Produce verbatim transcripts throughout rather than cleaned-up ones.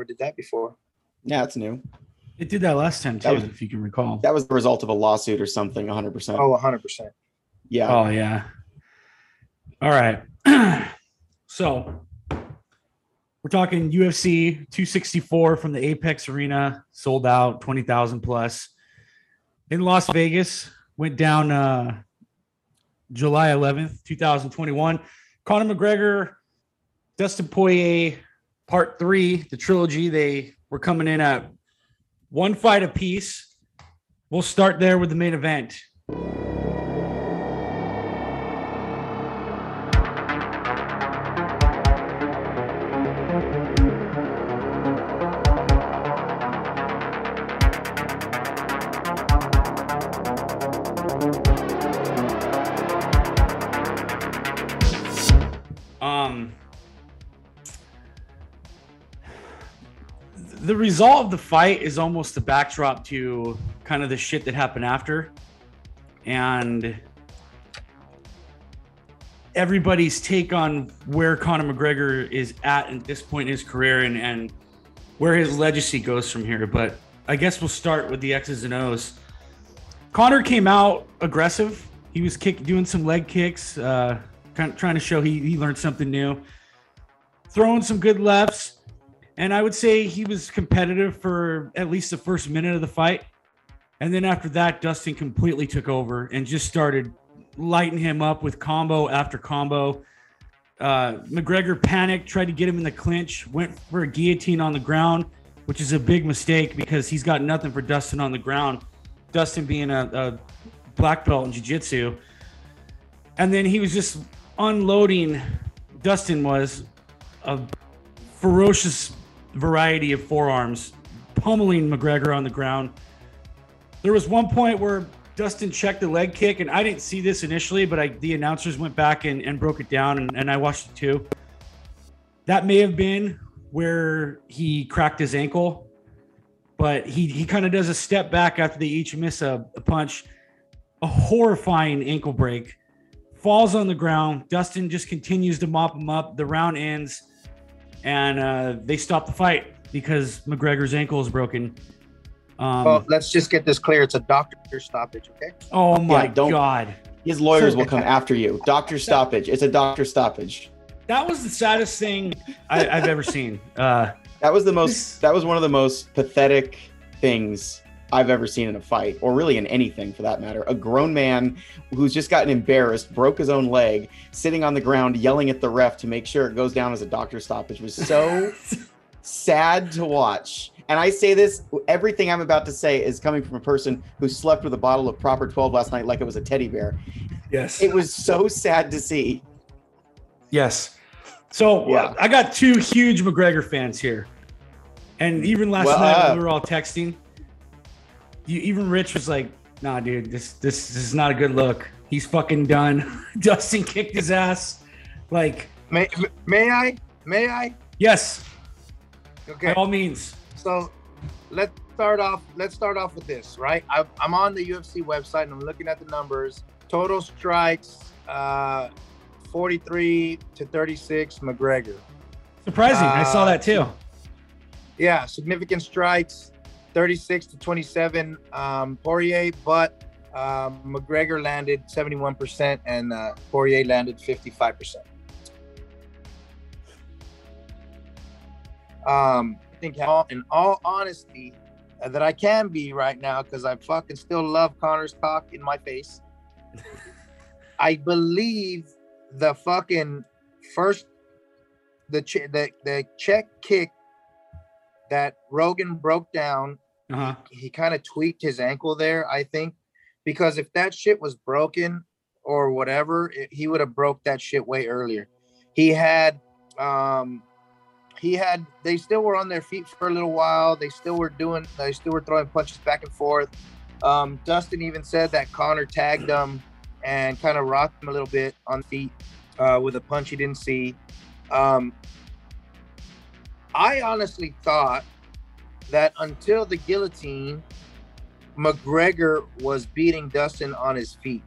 never did that before. Yeah, it's new. It did that last time, too, was, if you can recall. That was the result of a lawsuit or something, one hundred percent. Oh, one hundred percent. Yeah. Oh, yeah. All right. So we're talking U F C two sixty-four from the Apex Arena, sold out, twenty thousand plus. In Las Vegas, went down uh, July eleventh, twenty twenty-one. Conor McGregor, Dustin Poirier, part three, the trilogy. They were coming in at one fight apiece. We'll start there with the main event. The result of the fight is almost the backdrop to kind of the shit that happened after. And everybody's take on where Conor McGregor is at at this point in his career and, and where his legacy goes from here. But I guess we'll start with the X's and O's. Conor came out aggressive. He was kick, doing some leg kicks, uh, kind of trying to show he, he learned something new. Throwing some good lefts. And I would say he was competitive for at least the first minute of the fight. And then after that, Dustin completely took over and just started lighting him up with combo after combo. Uh, McGregor panicked, tried to get him in the clinch, went for a guillotine on the ground, which is a big mistake because he's got nothing for Dustin on the ground. Dustin being a, a black belt in jiu-jitsu. And then he was just unloading. Dustin was a ferocious variety of forearms, pummeling McGregor on the ground. There was one point where Dustin checked the leg kick, and I didn't see this initially, but I, the announcers went back and, and broke it down, and, and I watched it too. That may have been where he cracked his ankle, but he, he kind of does a step back after they each miss a, a punch, a horrifying ankle break, falls on the ground. Dustin just continues to mop him up. The round ends. And uh, they stopped the fight because McGregor's ankle is broken. Um, well, let's just get this clear. It's a doctor stoppage, okay? Oh, my yeah, God. His lawyers will come after you. Doctor stoppage. It's a doctor stoppage. That was the saddest thing I, I've ever seen. Uh, that was the most. That was one of the most pathetic things I've ever seen in a fight, or really in anything for that matter. A grown man who's just gotten embarrassed, broke his own leg, sitting on the ground, yelling at the ref to make sure it goes down as a doctor stoppage was so sad to watch. And I say this, everything I'm about to say is coming from a person who slept with a bottle of Proper twelve last night like it was a teddy bear. Yes. It was so sad to see. Yes. So yeah. I got two huge McGregor fans here. And even last well, night when we were all texting, You, even Rich was like, nah, dude, this, this this is not a good look. He's fucking done. Dustin kicked his ass. Like, may, may I? May I? Yes. Okay. By all means. So let's start off. Let's start off with this, right? I, I'm on the U F C website and I'm looking at the numbers. Total strikes, uh, forty-three to thirty-six, McGregor. Surprising. Uh, I saw that too. Yeah, significant strikes. thirty-six to twenty-seven, um, Poirier, but um, McGregor landed seventy-one percent and uh, Poirier landed fifty-five percent. Um, I think all, in all honesty uh, that I can be right now, because I fucking still love Conor's cock in my face. I believe the fucking first, the, ch the, the check kick that Rogan broke down, uh-huh. he, he kind of tweaked his ankle there, I think, because if that shit was broken or whatever, it, he would have broke that shit way earlier. He had, um, he had, they still were on their feet for a little while. They still were doing, they still were throwing punches back and forth. Um, Dustin even said that Conor tagged him and kind of rocked him a little bit on feet uh, with a punch he didn't see. Um, I honestly thought that until the guillotine, McGregor was beating Dustin on his feet.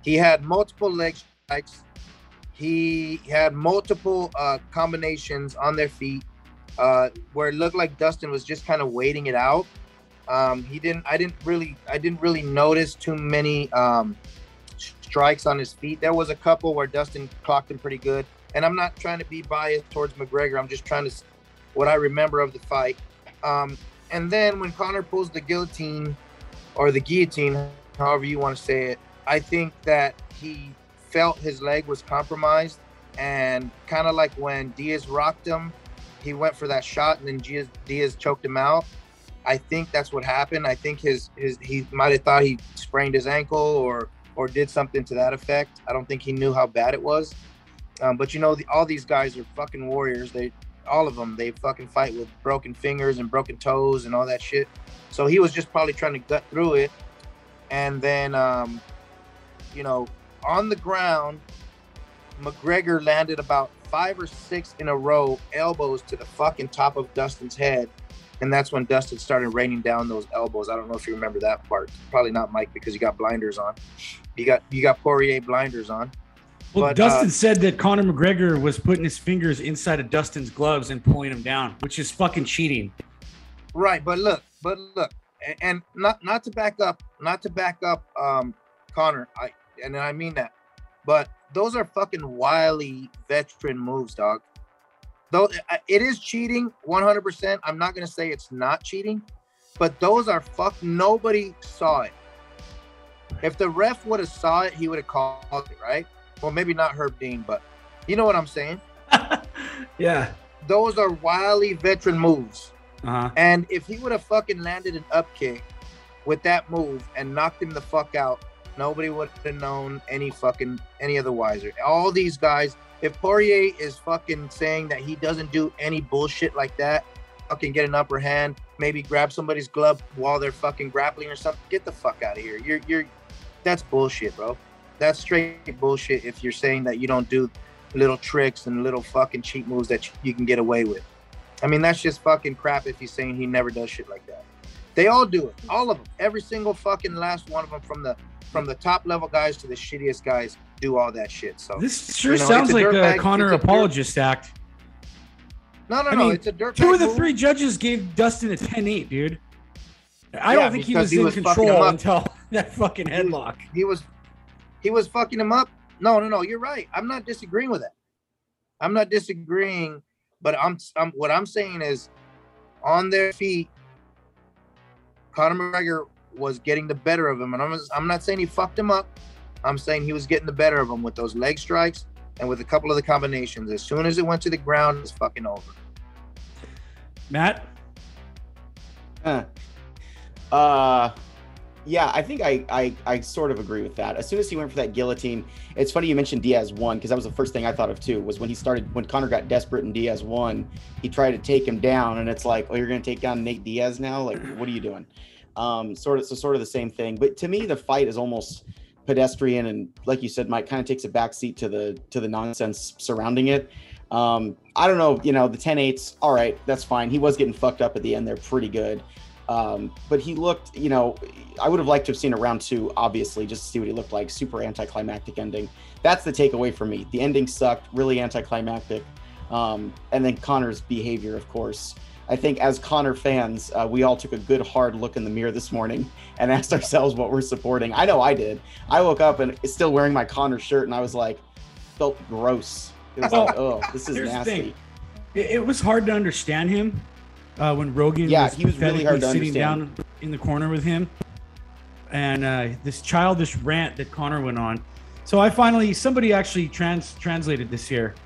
He had multiple leg strikes. He had multiple uh, combinations on their feet. uh, where it looked like Dustin was just kind of waiting it out. Um, he didn't. I didn't really. I didn't really notice too many um, strikes on his feet. There was a couple where Dustin clocked him pretty good. And I'm not trying to be biased towards McGregor. I'm just trying to see what I remember of the fight. Um, and then when Conor pulls the guillotine, or the guillotine, however you want to say it, I think that he felt his leg was compromised, and kind of like when Diaz rocked him, he went for that shot, and then Diaz, Diaz choked him out. I think that's what happened. I think his his he might have thought he sprained his ankle or or did something to that effect. I don't think he knew how bad it was. Um, but you know, the, all these guys are fucking warriors. They, all of them, they fucking fight with broken fingers and broken toes and all that shit. So he was just probably trying to gut through it. And then, um, you know, on the ground, McGregor landed about five or six in a row, elbows to the fucking top of Dustin's head. And that's when Dustin started raining down those elbows. I don't know if you remember that part. Probably not, Mike, because you got blinders on. You got you got Poirier blinders on. Well, but Dustin uh, said that Conor McGregor was putting his fingers inside of Dustin's gloves and pulling him down, which is fucking cheating. Right, but look, but look, and not not to back up, not to back up um, Conor, I, and I mean that, but those are fucking wily veteran moves, dog. Though it is cheating, one hundred percent. I'm not going to say it's not cheating, but those are fuck. Nobody saw it. If the ref would have saw it, he would have called it, right? Well, maybe not Herb Dean, but you know what I'm saying? Yeah. Those are wily veteran moves. Uh-huh. And if he would have fucking landed an up kick with that move and knocked him the fuck out, nobody would have known any fucking, any other wiser. All these guys, if Poirier is fucking saying that he doesn't do any bullshit like that, fucking get an upper hand, maybe grab somebody's glove while they're fucking grappling or something, get the fuck out of here. You're, you're, that's bullshit, bro. That's straight bullshit if you're saying that you don't do little tricks and little fucking cheat moves that you can get away with. I mean, that's just fucking crap if he's saying he never does shit like that. They all do it. All of them. Every single fucking last one of them, from the from the top level guys to the shittiest guys, do all that shit. So this sure you know, sounds like a, a Conor apologist act. No, no, I no. Mean, it's a dirtbag. Two of the move. three judges gave Dustin a ten eight, dude. I yeah, don't think he was he in was control until that fucking headlock. He, he was... He was fucking him up. No, no, no. You're right. I'm not disagreeing with that. I'm not disagreeing, but I'm, I'm what I'm saying is, on their feet, Conor McGregor was getting the better of him, and I'm I'm not saying he fucked him up. I'm saying he was getting the better of him with those leg strikes and with a couple of the combinations. As soon as it went to the ground, it's fucking over. Matt. Huh. Uh. Yeah, I think I, I I sort of agree with that. As soon as he went for that guillotine, it's funny you mentioned Diaz won, because that was the first thing I thought of too, was when he started, when Conor got desperate and Diaz won, he tried to take him down, and it's like, oh, you're going to take down Nate Diaz now? Like, what are you doing? Um, sort of, so sort of the same thing. But to me, the fight is almost pedestrian, and like you said, Mike, kind of takes a backseat to the to the nonsense surrounding it. Um, I don't know, you know, the ten eights, all right, that's fine. He was getting fucked up at the end there pretty good. Um, but he looked, you know, I would have liked to have seen a round two, obviously, just to see what he looked like. Super anticlimactic ending. That's the takeaway for me. The ending sucked, really anticlimactic. Um, and then Conor's behavior, of course. I think as Conor fans, uh, we all took a good hard look in the mirror this morning and asked ourselves what we're supporting. I know I did. I woke up and still wearing my Conor shirt, and I was like, felt gross. It was like, oh, this is nasty. It was hard to understand him. Uh, when Rogan yeah, was, he was really hard to sitting understand. Down in the corner with him, and uh, this childish rant that Conor went on. So I finally, somebody actually trans translated this here.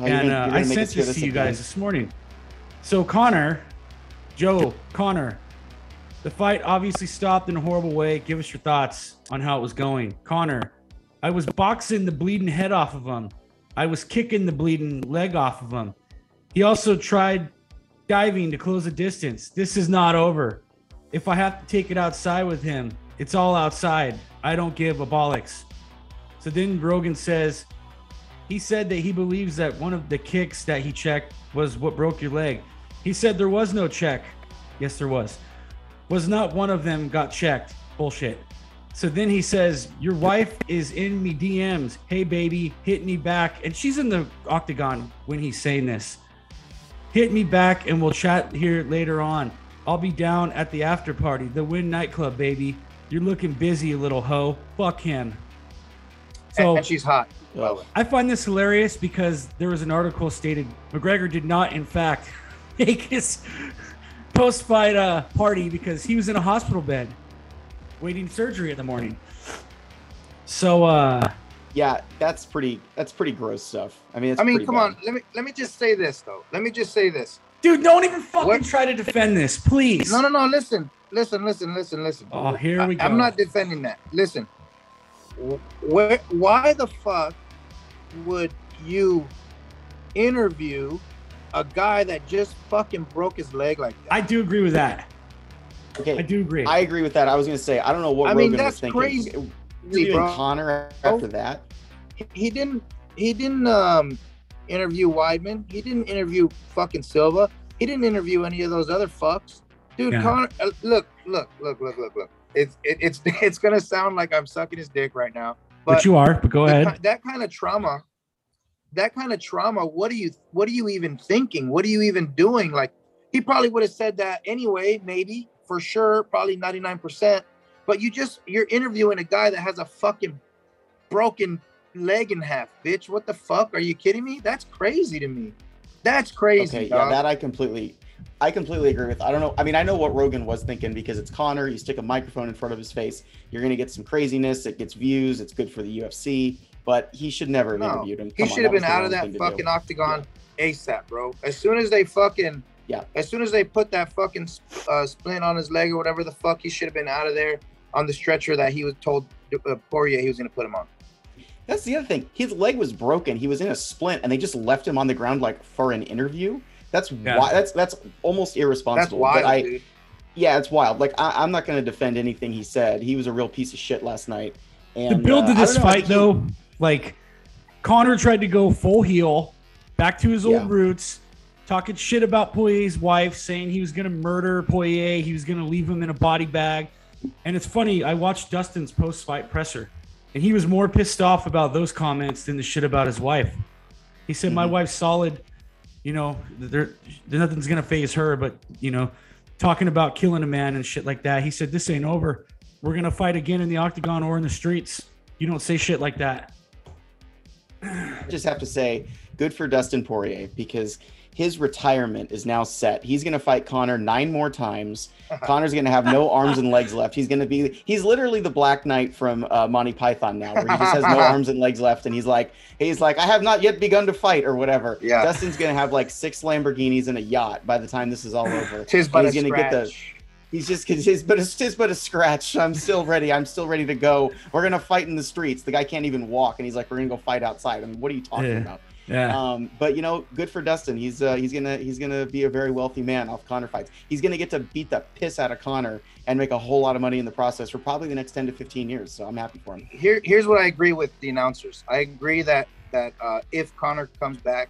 Oh, and gonna, uh, I sent this to you guys this morning. So Conor, Joe, Conor, the fight obviously stopped in a horrible way. Give us your thoughts on how it was going. Conor, I was boxing the bleeding head off of him. I was kicking the bleeding leg off of him. He also tried diving to close the distance. This is not over. If I have to take it outside with him, it's all outside. I don't give a bollocks. So then Rogan says, he said that he believes that one of the kicks that he checked was what broke your leg. He said there was no check. Yes, there was. Was not one of them got checked. Bullshit. So then he says, your wife is in me D Ms. Hey, baby, hit me back. And she's in the octagon when he's saying this. hit me back and we'll chat here later on. I'll be down at the after party, the Wynn nightclub, baby. You're looking busy, little hoe. Fuck him. So, and she's hot. Well, I find this hilarious because there was an article stated McGregor did not, in fact, make his post-fight uh, party because he was in a hospital bed waiting surgery in the morning. So, uh, yeah, that's pretty. That's pretty gross stuff. I mean, it's I mean, come bad. on. Let me let me just say this though. Let me just say this, dude. Don't even fucking what? try to defend this, please. No, no, no. Listen, listen, listen, listen, listen. Oh, here we I, go. I'm not defending that. Listen. Where, why the fuck would you interview a guy that just fucking broke his leg like that? I do agree with that. Okay, I do agree. I agree with that. I was gonna say I don't know what I mean, Rogan that's was thinking. Crazy, See, bro. Conor after that, he didn't. He didn't um, interview Weidman. He didn't interview fucking Silva. He didn't interview any of those other fucks, dude. Yeah. Conor, uh, look, look, look, look, look, look. It's it, it's it's gonna sound like I'm sucking his dick right now, but, but you are. But go ahead. That, that kind of trauma, that kind of trauma. What do you what are you even thinking? What are you even doing? Like he probably would have said that anyway, maybe for sure, probably ninety-nine percent. But you just you're interviewing a guy that has a fucking broken leg in half, bitch. What the fuck? Are you kidding me? That's crazy to me. That's crazy. Okay, dog. Yeah, that I completely. I completely agree with. I don't know. I mean, I know what Rogan was thinking because it's Conor. You stick a microphone in front of his face, you're going to get some craziness. It gets views. It's good for the U F C, but he should never have no, interviewed him. Come he should on, have been out of that fucking octagon yeah. ASAP, bro. As soon as they fucking, yeah. As soon as they put that fucking uh, splint on his leg or whatever the fuck, he should have been out of there on the stretcher that he was told uh, Poirier he was going to put him on. That's the other thing. His leg was broken. He was in a splint and they just left him on the ground like for an interview. That's yeah. why that's that's almost irresponsible. That's wild, but I, dude. Yeah, it's wild. Like I, I'm not going to defend anything he said. He was a real piece of shit last night. And the build uh, to this fight, he, though, like Conor tried to go full heel, back to his yeah. old roots, talking shit about Poirier's wife, saying he was going to murder Poirier, he was going to leave him in a body bag. And it's funny. I watched Dustin's post-fight presser, and he was more pissed off about those comments than the shit about his wife. He said, mm-hmm. "My wife's solid." You know, there, nothing's going to phase her, but, you know, talking about killing a man and shit like that. He said, this ain't over. We're going to fight again in the octagon or in the streets. You don't say shit like that. I just have to say, good for Dustin Poirier because his retirement is now set. He's going to fight Conor nine more times. Conor's going to have no arms and legs left. He's going to be, he's literally the Black Knight from uh, Monty Python now, where he just has no arms and legs left. And he's like, he's like, I have not yet begun to fight or whatever. Yeah. Dustin's going to have like six Lamborghinis and a yacht by the time this is all over. Tis but he's going to get the, he's just, tis but, it's, tis but a scratch. I'm still ready. I'm still ready to go. We're going to fight in the streets. The guy can't even walk. And he's like, we're going to go fight outside. I mean, what are you talking yeah. about? Yeah. Um, but you know, good for Dustin. He's uh, he's gonna he's gonna be a very wealthy man off Conor fights. He's gonna get to beat the piss out of Conor and make a whole lot of money in the process for probably the next ten to fifteen years. So I'm happy for him. Here, here's what I agree with the announcers. I agree that that uh, if Conor comes back,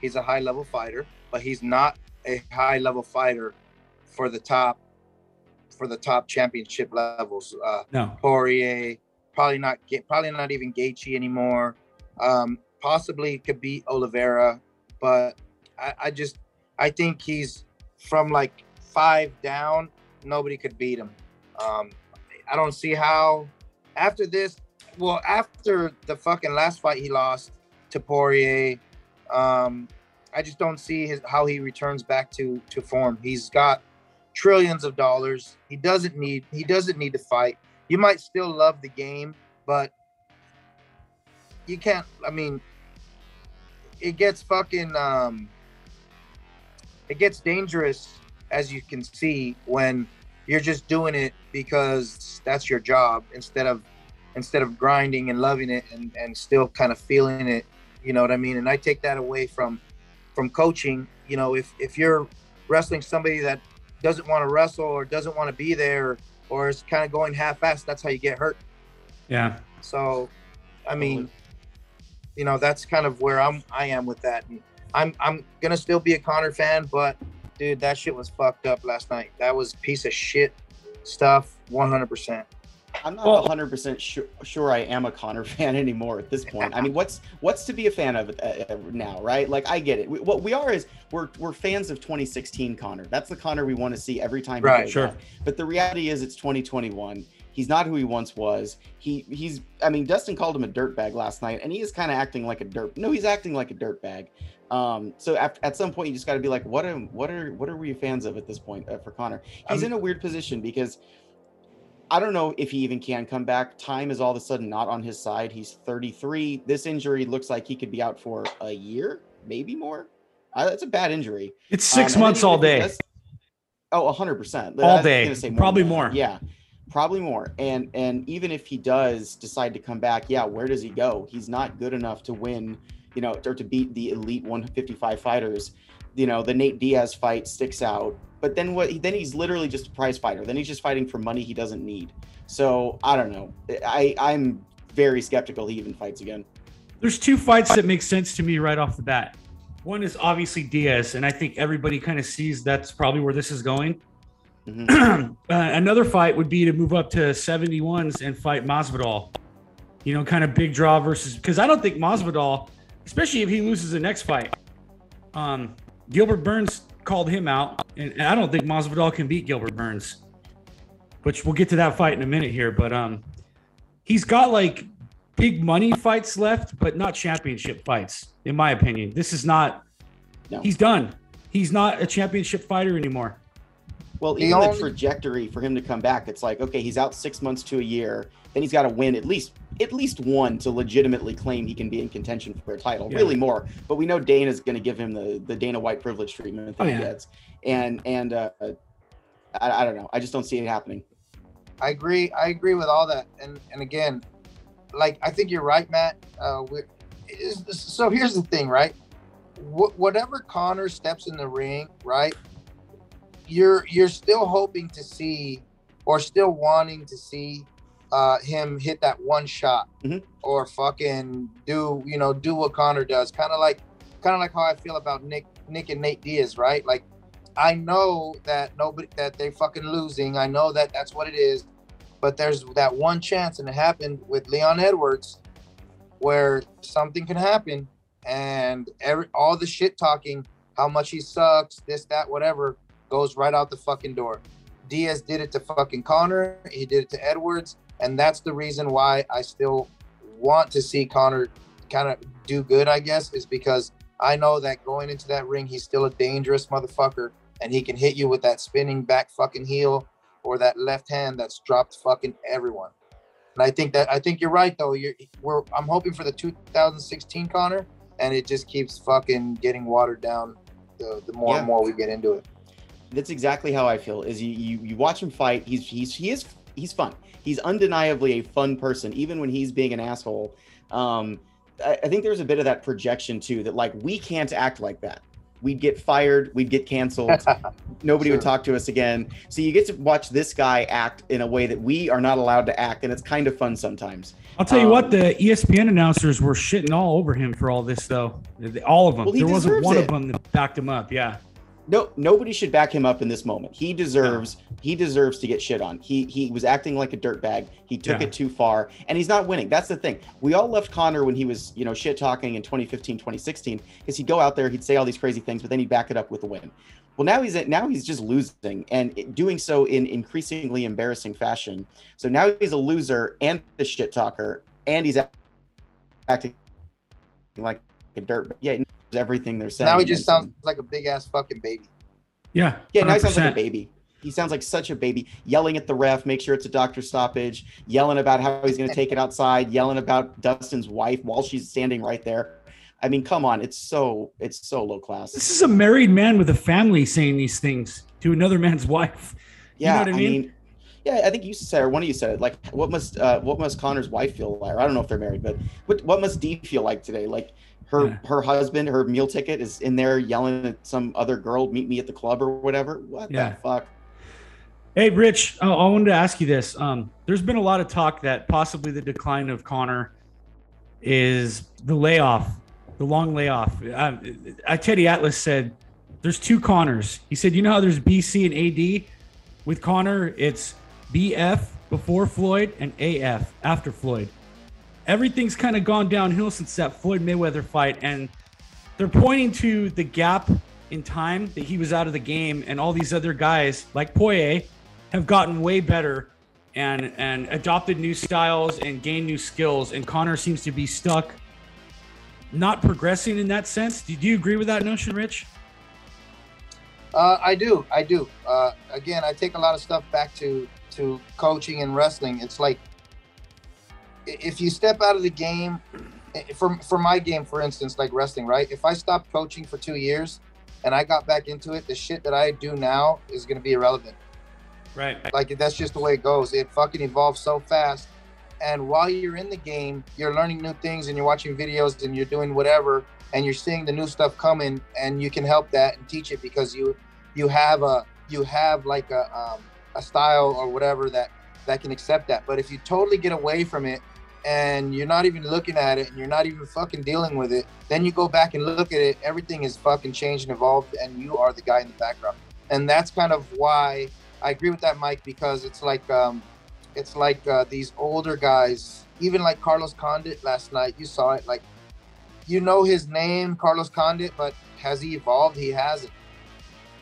he's a high level fighter, but he's not a high level fighter for the top for the top championship levels. Uh, no, Poirier probably not get probably not even Gaethje anymore. Um, Possibly it could be Oliveira, but I, I just I think he's from like five down. Nobody could beat him. Um, I don't see how after this. Well, after the fucking last fight he lost to Poirier, um, I just don't see his, how he returns back to to form. He's got trillions of dollars. He doesn't need he doesn't need to fight. You might still love the game, but you can't. I mean. It gets fucking, um, it gets dangerous, as you can see, when you're just doing it because that's your job instead of, instead of grinding and loving it and, and still kind of feeling it, you know what I mean? And I take that away from, from coaching. You know, if, if you're wrestling somebody that doesn't want to wrestle or doesn't want to be there or is kind of going half-assed, that's how you get hurt. Yeah. So, I mean... You know, that's kind of where I'm I am with that. And I'm I'm gonna still be a Conor fan, but dude, that shit was fucked up last night. That was piece of shit stuff, one hundred percent. I'm not well, one hundred percent sure, sure I am a Conor fan anymore at this point. I mean, what's what's to be a fan of uh, now, right? Like, I get it. We, what we are is we're we're fans of twenty sixteen Conor. That's the Conor we want to see every time. Right, sure. That. But the reality is it's twenty twenty-one. He's not who he once was. He he's I mean, Dustin called him a dirtbag last night, and he is kind of acting like a dirt. No, he's acting like a dirtbag. Um, so at, at some point, you just got to be like, what am what are what are we fans of at this point uh, for Conor? He's um, in a weird position because. I don't know if he even can come back. Time is all of a sudden not on his side. He's thirty-three. This injury looks like he could be out for a year, maybe more. Uh, that's a bad injury. It's six um, months all day. Oh, one hundred percent. All day. Say more probably more. Yeah, probably more. And and even if he does decide to come back, yeah, where does he go? He's not good enough to win, you know, or to beat the elite one fifty-five fighters. You know, the Nate Diaz fight sticks out. But then what? Then he's literally just a prize fighter. Then he's just fighting for money he doesn't need. So I don't know. I, I'm very skeptical he even fights again. There's two fights that make sense to me right off the bat. One is obviously Diaz, and I think everybody kind of sees that's probably where this is going. Mm-hmm. uh, another fight would be to move up to seventy-ones and fight Masvidal. You know, kind of big draw versus – because I don't think Masvidal, especially if he loses the next fight, um, Gilbert Burns – called him out, and I don't think Masvidal can beat Gilbert Burns, which we'll get to that fight in a minute here. But um, he's got like big money fights left, but not championship fights, in my opinion. This is not. No. He's done. He's not a championship fighter anymore. Well, even the trajectory for him to come back, it's like, okay, he's out six months to a year, then he's got to win at least at least one to legitimately claim he can be in contention for a title, yeah. Really more. But we know Dana's going to give him the, the Dana White privilege treatment that oh, yeah. he gets. And, and uh, I, I don't know. I just don't see it happening. I agree. I agree with all that. And, and again, like, I think you're right, Matt. Uh, we're, is, so here's the thing, right? Wh- whatever Conor steps in the ring, right? You're you're still hoping to see, or still wanting to see, uh, him hit that one shot, mm-hmm. or fucking do you know do what Conor does, kind of like, kind of like how I feel about Nick Nick and Nate Diaz, right? Like, I know that nobody that they fucking losing. I know that that's what it is, but there's that one chance, and it happened with Leon Edwards, where something can happen, and every all the shit talking, how much he sucks, this that whatever. Goes right out the fucking door. Diaz did it to fucking Conor. He did it to Edwards. And that's the reason why I still want to see Conor kind of do good, I guess, is because I know that going into that ring, he's still a dangerous motherfucker. And he can hit you with that spinning back fucking heel or that left hand that's dropped fucking everyone. And I think that, I think you're right, though. You're, we're, I'm hoping for the two thousand sixteen Conor. And it just keeps fucking getting watered down the, the more yeah. and more we get into it. That's exactly how I feel. Is you, you you watch him fight. He's he's he is he's fun. He's undeniably a fun person, even when he's being an asshole. Um, I, I think there's a bit of that projection too. That like we can't act like that. We'd get fired. We'd get canceled. Nobody sure. would talk to us again. So you get to watch this guy act in a way that we are not allowed to act, and it's kind of fun sometimes. I'll tell you um, what, the E S P N announcers were shitting all over him for all this, though. All of them. Well, there wasn't one it. of them that backed him up. Yeah. No, nobody should back him up in this moment. He deserves yeah. he deserves to get shit on. He he was acting like a dirtbag. He took yeah. it too far, and he's not winning. That's the thing. We all left Conor when he was, you know, shit talking in twenty fifteen, twenty sixteen, because he'd go out there, he'd say all these crazy things, but then he'd back it up with a win. Well, now he's now he's just losing, and it, doing so in increasingly embarrassing fashion. So now he's a loser and a shit talker, and he's acting like a dirtbag. Yeah. Everything they're saying. Now he just sounds like a big ass fucking baby. Yeah. Yeah, now he sounds like a baby. He sounds like such a baby, yelling at the ref, make sure it's a doctor stoppage, yelling about how he's going to take it outside, yelling about Dustin's wife while she's standing right there. I mean, come on, it's so it's so low class. This is a married man with a family saying these things to another man's wife. You yeah, know what I mean? I mean Yeah, I think you said, or one of you said it, like, what must uh, what must Conor's wife feel like? Or I don't know if they're married, but what what must Dee feel like today? Like, her yeah. her husband, her meal ticket is in there yelling at some other girl, meet me at the club or whatever. What yeah. the fuck? Hey, Rich, I, I wanted to ask you this. Um, there's been a lot of talk that possibly the decline of Conor is the layoff, the long layoff. I, I, Teddy Atlas said, there's two Conors. He said, you know how there's B C and A D? With Conor, it's B F before Floyd and A F after Floyd. Everything's kind of gone downhill since that Floyd Mayweather fight, and they're pointing to the gap in time that he was out of the game, and all these other guys like Poirier have gotten way better and and adopted new styles and gained new skills, and Conor seems to be stuck not progressing in that sense. Do you agree with that notion, Rich? Uh, I do. I do. Uh, again, I take a lot of stuff back to, to coaching and wrestling. It's like, if you step out of the game, for, for my game, for instance, like wrestling, right? If I stopped coaching for two years and I got back into it, the shit that I do now is going to be irrelevant. Right. Like, that's just the way it goes. It fucking evolves so fast. And while you're in the game, you're learning new things and you're watching videos and you're doing whatever, and you're seeing the new stuff coming, and you can help that and teach it because you you have a you have like a um, a style or whatever that that can accept that. But if you totally get away from it and you're not even looking at it and you're not even fucking dealing with it, then you go back and look at it, everything is fucking changed and evolved, and you are the guy in the background. And that's kind of why I agree with that, Mike, because it's like um, it's like uh, these older guys, even like Carlos Condit last night, you saw it, like, you know his name, Carlos Condit, but has he evolved? He hasn't.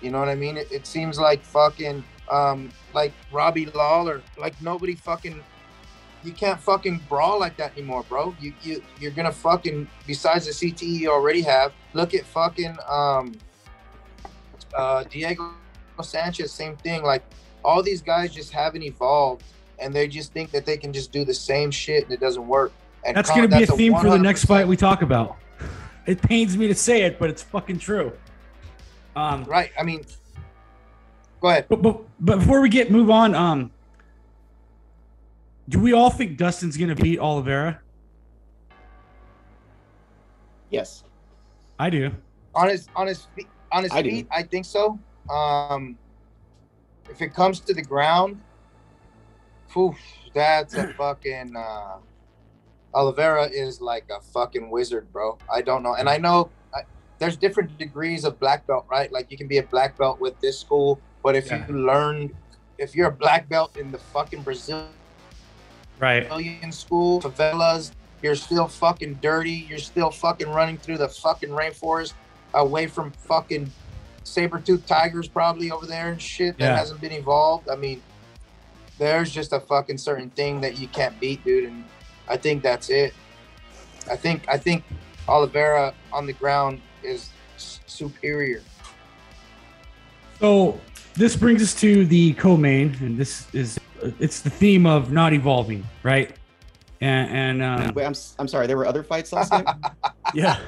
You know what I mean? It, it seems like fucking, um, like Robbie Lawler, like nobody fucking, you can't fucking brawl like that anymore, bro. You, you, you're gonna fucking, besides the C T E you already have, look at fucking um, uh, Diego Sanchez, same thing. Like, all these guys just haven't evolved, and they just think that they can just do the same shit and it doesn't work. And that's going to be a theme a for the next fight we talk about. It pains me to say it, but it's fucking true. Um, right. I mean, go ahead. But, but, but before we get move on, um, do we all think Dustin's going to beat Oliveira? Yes, I do. On his on his feet, on his I feet, do. I think so. Um, if it comes to the ground, oof, that's a fucking. Uh, Oliveira is like a fucking wizard, bro. I don't know. And I know I, there's different degrees of black belt, right? Like, you can be a black belt with this school, but if yeah. you learn, if you're a black belt in the fucking Brazil, right. Brazilian school, favelas, you're still fucking dirty. You're still fucking running through the fucking rainforest away from fucking saber-toothed tigers probably over there and shit that yeah. hasn't been evolved. I mean, there's just a fucking certain thing that you can't beat, dude, and I think that's it. I think I think Oliveira on the ground is superior. So this brings us to the co-main, and this is it's the theme of not evolving, right? And, and uh, Wait, I'm I'm sorry, there were other fights last night. Yeah,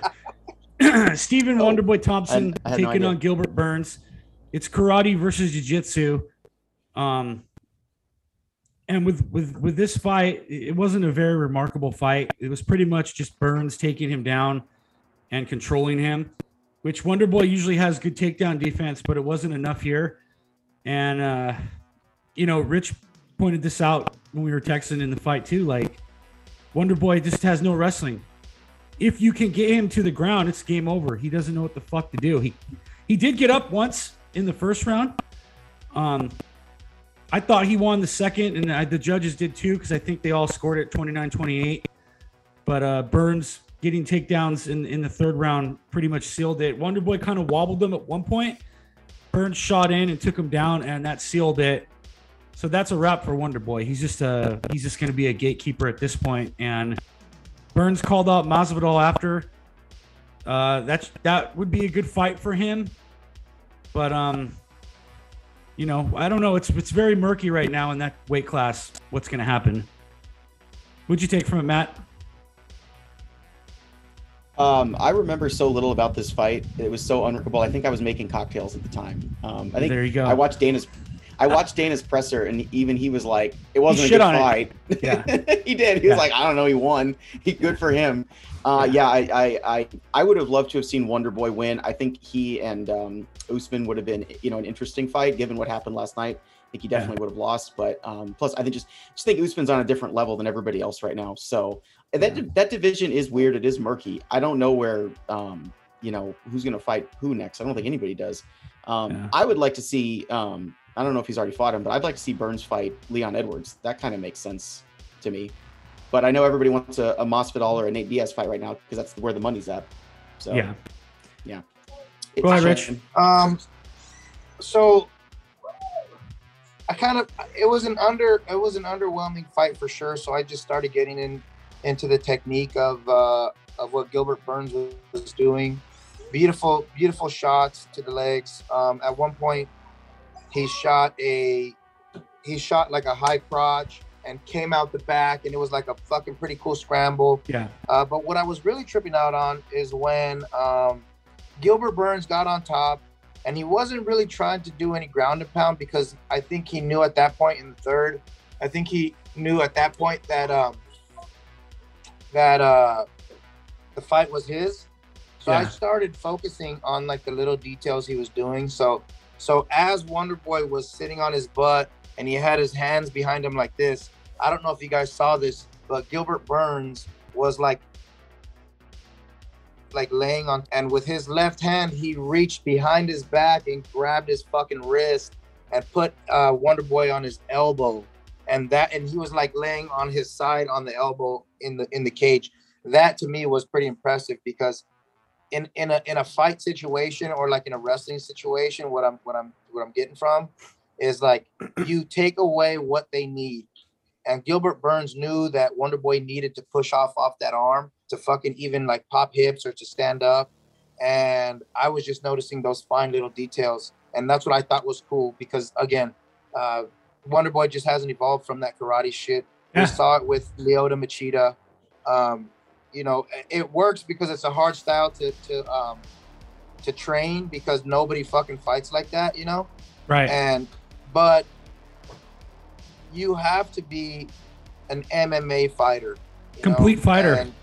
Stephen oh, Wonderboy Thompson I, I taking no on Gilbert Burns. It's karate versus jiu-jitsu. Um. And with, with, with this fight, it wasn't a very remarkable fight. It was pretty much just Burns taking him down and controlling him, which Wonderboy usually has good takedown defense, but it wasn't enough here. And, uh, you know, Rich pointed this out when we were texting in the fight too. Like, Wonderboy just has no wrestling. If you can get him to the ground, it's game over. He doesn't know what the fuck to do. He, he did get up once in the first round. Um, I thought he won the second, and I, the judges did too, because I think they all scored it twenty-nine twenty-eight. But uh, Burns getting takedowns in, in the third round pretty much sealed it. Wonderboy kind of wobbled him at one point. Burns shot in and took him down, and that sealed it. So that's a wrap for Wonderboy. He's just uh, he's just going to be a gatekeeper at this point. And Burns called out Masvidal after. Uh, that's, that would be a good fight for him. But... um. You know, I don't know. It's it's very murky right now in that weight class. What's going to happen? What'd you take from it, Matt? Um, I remember so little about this fight. It was so unremarkable. I think I was making cocktails at the time. Um, I think there you go. I watched Dana's. I watched Dana's presser, and even he was like, "It wasn't he a good fight." It. Yeah, he did. He yeah. was like, "I don't know. He won. He good for him." Uh, yeah, I, I, I, I would have loved to have seen Wonderboy win. I think he and um, Usman would have been, you know, an interesting fight given what happened last night. I think he definitely yeah. would have lost. But um, plus, I think just, just think Usman's on a different level than everybody else right now. So and that yeah. that division is weird. It is murky. I don't know where, um, you know, who's going to fight who next. I don't think anybody does. Um, yeah. I would like to see. Um, I don't know if he's already fought him, but I'd like to see Burns fight Leon Edwards. That kind of makes sense to me. But I know everybody wants a, a Masvidal or a Nate Diaz fight right now because that's where the money's at. So, yeah. Yeah. Go ahead, Rich. Um, so I kind of, it was an under, it was an underwhelming fight for sure. So I just started getting in into the technique of, uh, of what Gilbert Burns was doing. Beautiful, beautiful shots to the legs. Um, at one point, he shot a, he shot like a high crotch and came out the back, and it was like a fucking pretty cool scramble. Yeah. Uh, but what I was really tripping out on is when um, Gilbert Burns got on top, and he wasn't really trying to do any ground and pound because I think he knew at that point in the third, I think he knew at that point that um, that uh, the fight was his. So yeah. I started focusing on like the little details he was doing. So. So as Wonderboy was sitting on his butt and he had his hands behind him like this, I don't know if you guys saw this, but Gilbert Burns was like, like laying on, and with his left hand, he reached behind his back and grabbed his fucking wrist and put uh, Wonderboy on his elbow, and that, and he was like laying on his side on the elbow in the in the cage. That to me was pretty impressive because. In, in a in a fight situation or like in a wrestling situation, what I'm what I'm what I'm getting from is like you take away what they need. And Gilbert Burns knew that Wonderboy needed to push off off that arm to fucking even like pop hips or to stand up. And I was just noticing those fine little details, and that's what I thought was cool because again, uh, Wonderboy just hasn't evolved from that karate shit. Yeah. We saw it with Lyoto Machida. Um, You know, it works because it's a hard style to to um, to train because nobody fucking fights like that, you know? Right. And but you have to be an M M A fighter, complete know? fighter. And,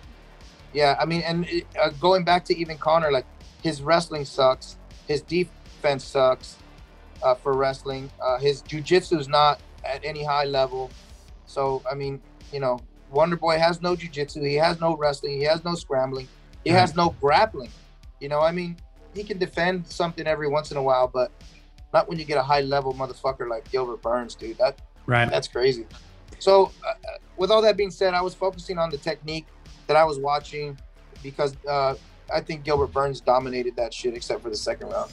yeah, I mean, and it, uh, going back to even Conor, like his wrestling sucks, his defense sucks uh, for wrestling, uh, his jiu-jitsu is not at any high level. So I mean, you know. Wonderboy has no jiu-jitsu, he has no wrestling, he has no scrambling, he has no grappling. You know, I mean, he can defend something every once in a while, but not when you get a high-level motherfucker like Gilbert Burns, dude. That, right. That's crazy. So, uh, with all that being said, I was focusing on the technique that I was watching because uh, I think Gilbert Burns dominated that shit except for the second round.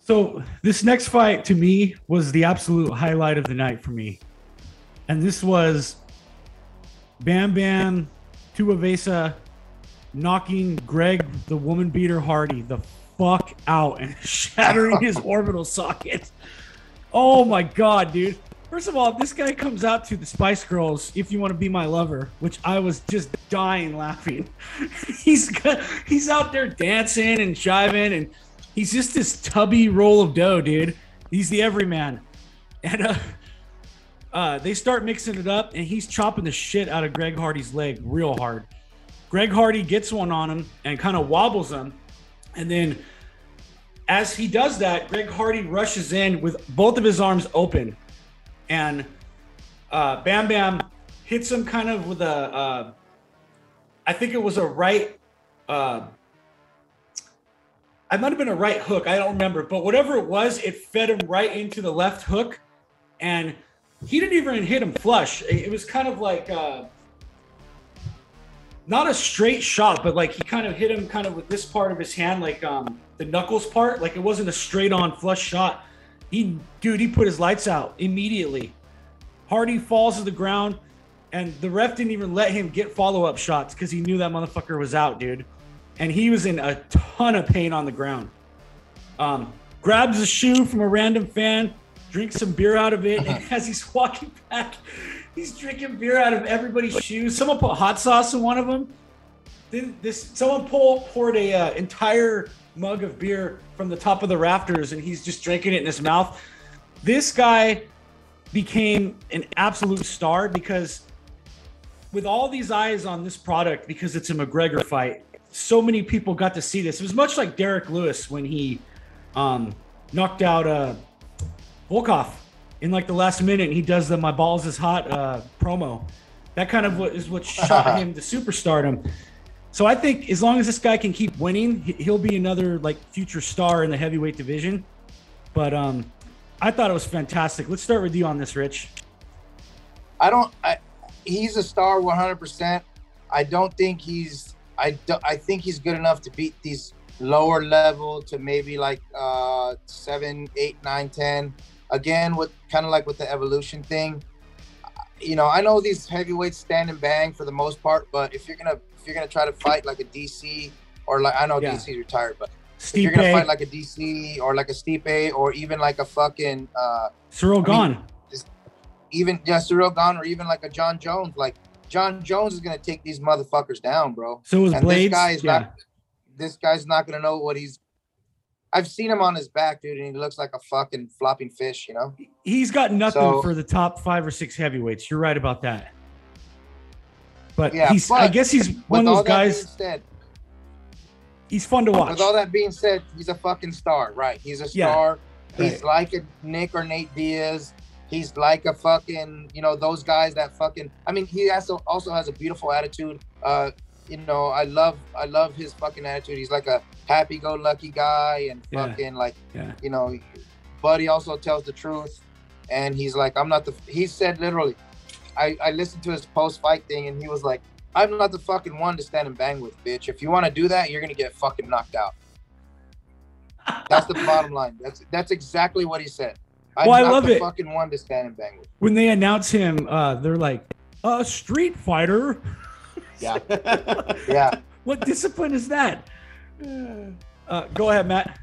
So, this next fight, to me, was the absolute highlight of the night for me. And this was Bam Bam Tuivasa knocking Greg, the woman beater Hardy, the fuck out and shattering his orbital socket. Oh my God, dude. First of all, this guy comes out to the Spice Girls, If You Want to Be My Lover, which I was just dying laughing. he's got, he's out there dancing and jiving, and he's just this tubby roll of dough, dude. He's the everyman. And, uh, Uh, they start mixing it up, and he's chopping the shit out of Greg Hardy's leg real hard. Greg Hardy gets one on him and kind of wobbles him. And then as he does that, Greg Hardy rushes in with both of his arms open. And uh, Bam Bam hits him kind of with a, uh, I think it was a right, uh, it might have been a right hook. I don't remember. But whatever it was, it fed him right into the left hook. And he didn't even hit him flush. It was kind of like uh, not a straight shot, but like he kind of hit him kind of with this part of his hand, like um, the knuckles part. Like it wasn't a straight on flush shot. He, dude, he put his lights out immediately. Hardy falls to the ground, and the ref didn't even let him get follow-up shots because he knew that motherfucker was out, dude. And he was in a ton of pain on the ground. Um, grabs a shoe from a random fan, drinks some beer out of it, and as he's walking back, he's drinking beer out of everybody's shoes. Someone put hot sauce in one of them. Then this, someone pulled, poured a uh, entire mug of beer from the top of the rafters, and he's just drinking it in his mouth. This guy became an absolute star because with all these eyes on this product, because it's a McGregor fight, so many people got to see this. It was much like Derek Lewis when he um, knocked out a. Uh, Volkov in like the last minute, and he does the "My balls is hot" uh, promo. That kind of what is what shot him to superstardom. So I think as long as this guy can keep winning, he'll be another like future star in the heavyweight division. But um, I thought it was fantastic. Let's start with you on this, Rich. I don't. I, he's a star, one hundred percent. I don't think he's. I do, I think he's good enough to beat these lower level to maybe like uh, seven, eight, nine, ten. Again, with kind of like with the evolution thing. You know, I know these heavyweights stand and bang for the most part, but if you're gonna if you're gonna try to fight like a D C or like I know yeah. D C's retired, but Stipe. If you're gonna fight like a D C or like a Stipe or even like a fucking uh, Ciryl Gane, even yeah, Ciryl Gane or even like a Jon Jones, like Jon Jones is gonna take these motherfuckers down, bro. So is and Blades. This guy is yeah. not. This guy's not gonna know what he's. I've seen him on his back, dude, and he looks like a fucking flopping fish, you know? He's got nothing so, for the top five or six heavyweights. You're right about that. But, yeah, he's, but I guess he's one of those guys. Said, he's fun to watch. With all that being said, he's a fucking star, right? He's a star. Yeah, he's right. like a Nick or Nate Diaz. He's like a fucking, you know, those guys that fucking. I mean, he also also has a beautiful attitude. Uh, You know, I love I love his fucking attitude. He's like a happy-go-lucky guy and fucking yeah. like, yeah. you know, but he also tells the truth. And he's like, I'm not the, he said literally, I, I listened to his post-fight thing and he was like, I'm not the fucking one to stand and bang with, bitch. If you want to do that, you're going to get fucking knocked out. That's the bottom line. That's that's exactly what he said. I'm well, I love the it. fucking one to stand and bang with. When they announce him, uh, they're like, a street fighter. Yeah. Yeah. What discipline is that? Uh, go ahead, Matt.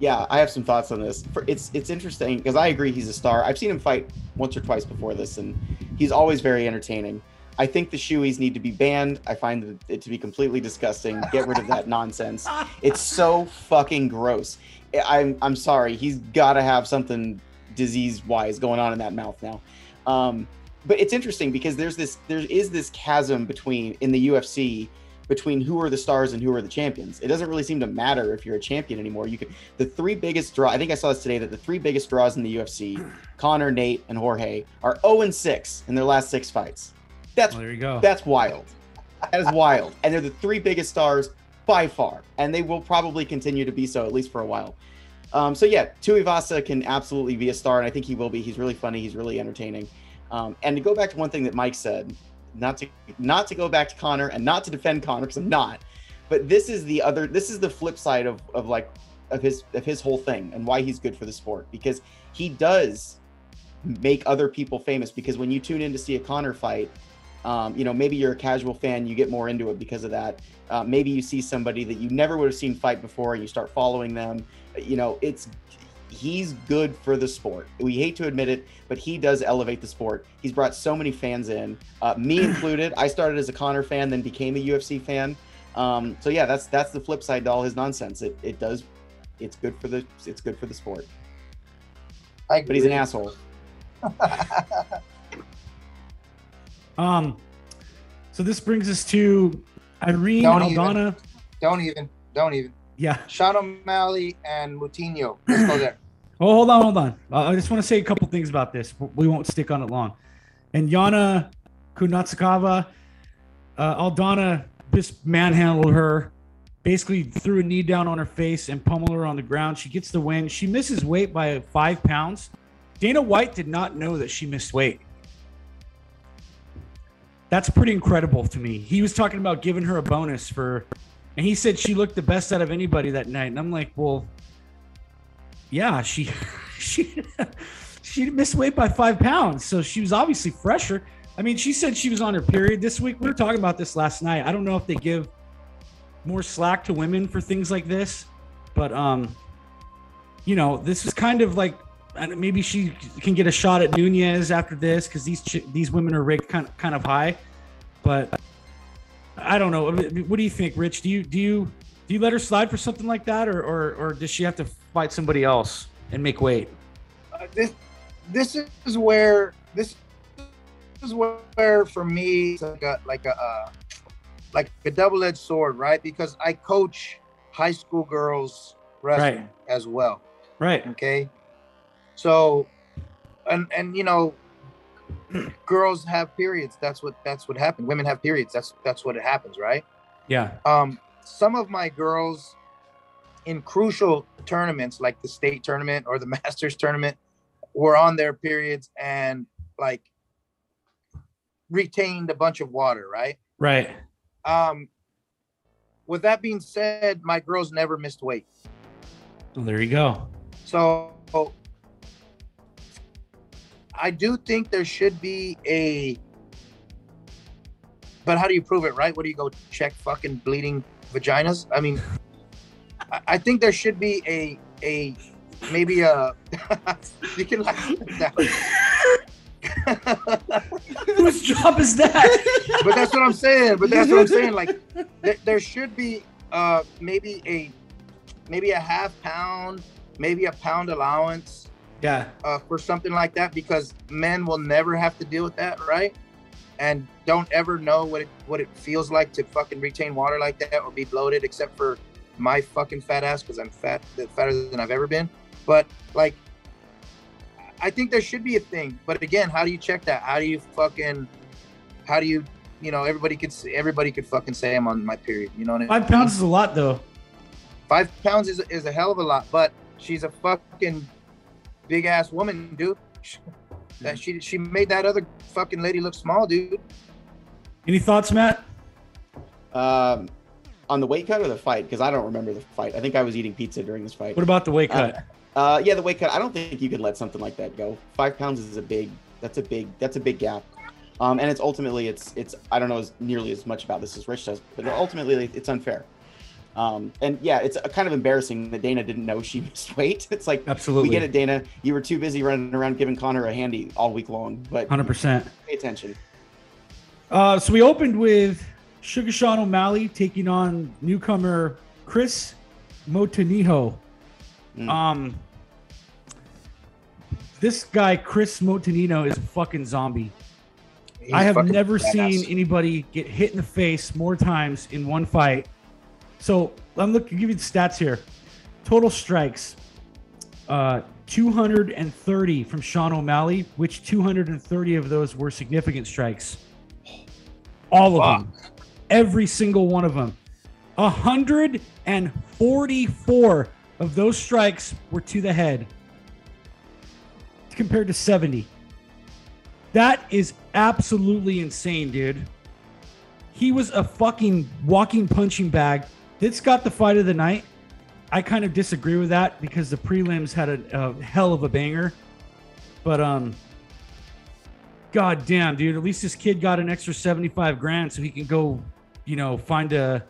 Yeah, I have some thoughts on this. For, it's it's interesting because I agree he's a star. I've seen him fight once or twice before this, and he's always very entertaining. I think the shoeies need to be banned. I find it to be completely disgusting. Get rid of that nonsense. It's so fucking gross. I'm I'm sorry. He's got to have something disease-wise going on in that mouth now. Um, But it's interesting because there's this, there is this chasm between in the U F C between who are the stars and who are the champions. It doesn't really seem to matter if you're a champion anymore. You could the three biggest draw. I think I saw this today that the three biggest draws in the U F C, Conor, Nate, and Jorge, are zero and six in their last six fights. That's well, there you go. That's wild. That is wild. And they're the three biggest stars by far, and they will probably continue to be so at least for a while. Um, so yeah, Tuivasa can absolutely be a star, and I think he will be. He's really funny. He's really entertaining. Um, and to go back to one thing that Mike said, not to not to go back to Conor and not to defend Conor because I'm not, but this is the other, this is the flip side of, of like, of his, of his whole thing and why he's good for the sport, because he does make other people famous. Because when you tune in to see a Conor fight, um, you know, maybe you're a casual fan, you get more into it because of that. Uh, maybe you see somebody that you never would have seen fight before and you start following them. You know, it's, he's good for the sport. We hate to admit it, but he does elevate the sport. He's brought so many fans in, uh, me included. I started as a Conor fan, then became a U F C fan. Um, so yeah, that's that's the flip side to all his nonsense. It it does, it's good for the it's good for the sport. I agree. But he's an asshole. um, so this brings us to Irene Aldana. Don't even, don't even. Yeah, Sean O'Malley and Moutinho. Let's go there. Oh, hold on, hold on. Uh, I just want to say a couple things about this. We won't stick on it long. And Yana Kunatsakava, uh, Aldana just manhandled her, basically threw a knee down on her face and pummeled her on the ground. She gets the win. She misses weight by five pounds. Dana White did not know that she missed weight. That's pretty incredible to me. He was talking about giving her a bonus for... And he said she looked the best out of anybody that night. And I'm like, well, yeah, she she, she missed weight by five pounds. So she was obviously fresher. I mean, she said she was on her period this week. We were talking about this last night. I don't know if they give more slack to women for things like this. But, um, you know, this is kind of like maybe she can get a shot at Nunez after this because these these women are rigged kind of, kind of high. But... I don't know. What do you think, Rich? Do you do you do you let her slide for something like that, or or, or does she have to fight somebody else and make weight? Uh, this this is where this is where for me it's like a like a uh, like a double-edged sword, right? Because I coach high school girls wrestling right. as well, right? Okay, so and and you know. Girls have periods. That's what that's what happened. Women have periods. That's that's what it happens, right? Yeah. Um, some of my girls in crucial tournaments like the state tournament or the Masters tournament were on their periods and like retained a bunch of water, right? Right. Um, with that being said, my girls never missed weight. Well, there you go. So I do think there should be a, but how do you prove it, right? What do you go check fucking bleeding vaginas? I mean, I think there should be a, a maybe a, you can laugh at that. Whose job is that? But that's what I'm saying. But that's what I'm saying. Like there, there should be uh, maybe a, maybe a half pound, maybe a pound allowance. Yeah. Uh, for something like that, because men will never have to deal with that, right? And don't ever know what it, what it feels like to fucking retain water like that or be bloated, except for my fucking fat ass, because I'm fat, fatter than I've ever been. But like, I think there should be a thing. But again, how do you check that? How do you fucking, how do you, you know, everybody could everybody could fucking say I'm on my period. You know what I mean? Five pounds is a lot, though. Five pounds is is a hell of a lot, but she's a fucking big ass woman, dude. That she she made that other fucking lady look small, dude. Any thoughts, Matt? Um, on the weight cut or the fight? Because I don't remember the fight. I think I was eating pizza during this fight. What about the weight cut? Uh, uh, yeah, the weight cut. I don't think you could let something like that go. Five pounds is a big. That's a big. That's a big gap. Um, and it's ultimately it's it's I don't know as nearly as much about this as Rich does, but ultimately it's unfair. Um, and yeah, it's kind of embarrassing that Dana didn't know she missed weight. It's like, absolutely, we get it, Dana. You were too busy running around giving Connor a handy all week long, but one hundred percent pay attention. Uh, so we opened with Sugar Sean O'Malley taking on newcomer Chris Moutinho. Mm. Um, this guy, Chris Moutinho, is a fucking zombie. He's I have never badass. seen anybody get hit in the face more times in one fight. So I'm looking, give you the stats here. Total strikes, uh, two hundred thirty from Sean O'Malley, which two hundred thirty of those were significant strikes. All of them, every single one of them. one hundred forty-four of those strikes were to the head compared to seventy. That is absolutely insane, dude. He was a fucking walking punching bag. It's got the fight of the night. I kind of disagree with that because the prelims had a, a hell of a banger. But, um, God damn, dude. At least this kid got an extra seventy-five grand so he can go, you know, find a,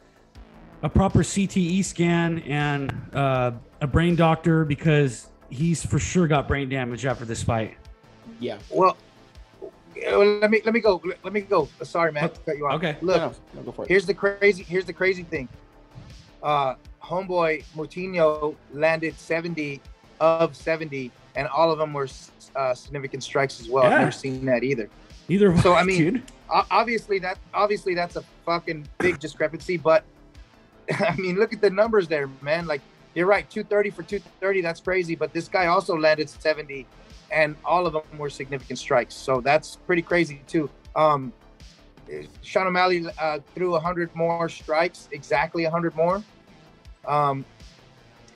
a proper C T E scan and uh, a brain doctor, because he's for sure got brain damage after this fight. Yeah. Well, let me let me go. Let me go. Sorry, man, to cut you off. Okay. Look, no, no, go for it. Here's the crazy. Here's the crazy thing. Uh, homeboy Moutinho landed seventy of seventy, and all of them were uh, significant strikes as well. Yeah. I've never seen that either. Either. So I mean, dude. obviously that obviously that's a fucking big discrepancy. But I mean, look at the numbers there, man. Like you're right, two thirty for two thirty. That's crazy. But this guy also landed seventy. And all of them were significant strikes. So that's pretty crazy, too. Um, Sean O'Malley uh, threw one hundred more strikes, exactly one hundred more. Um,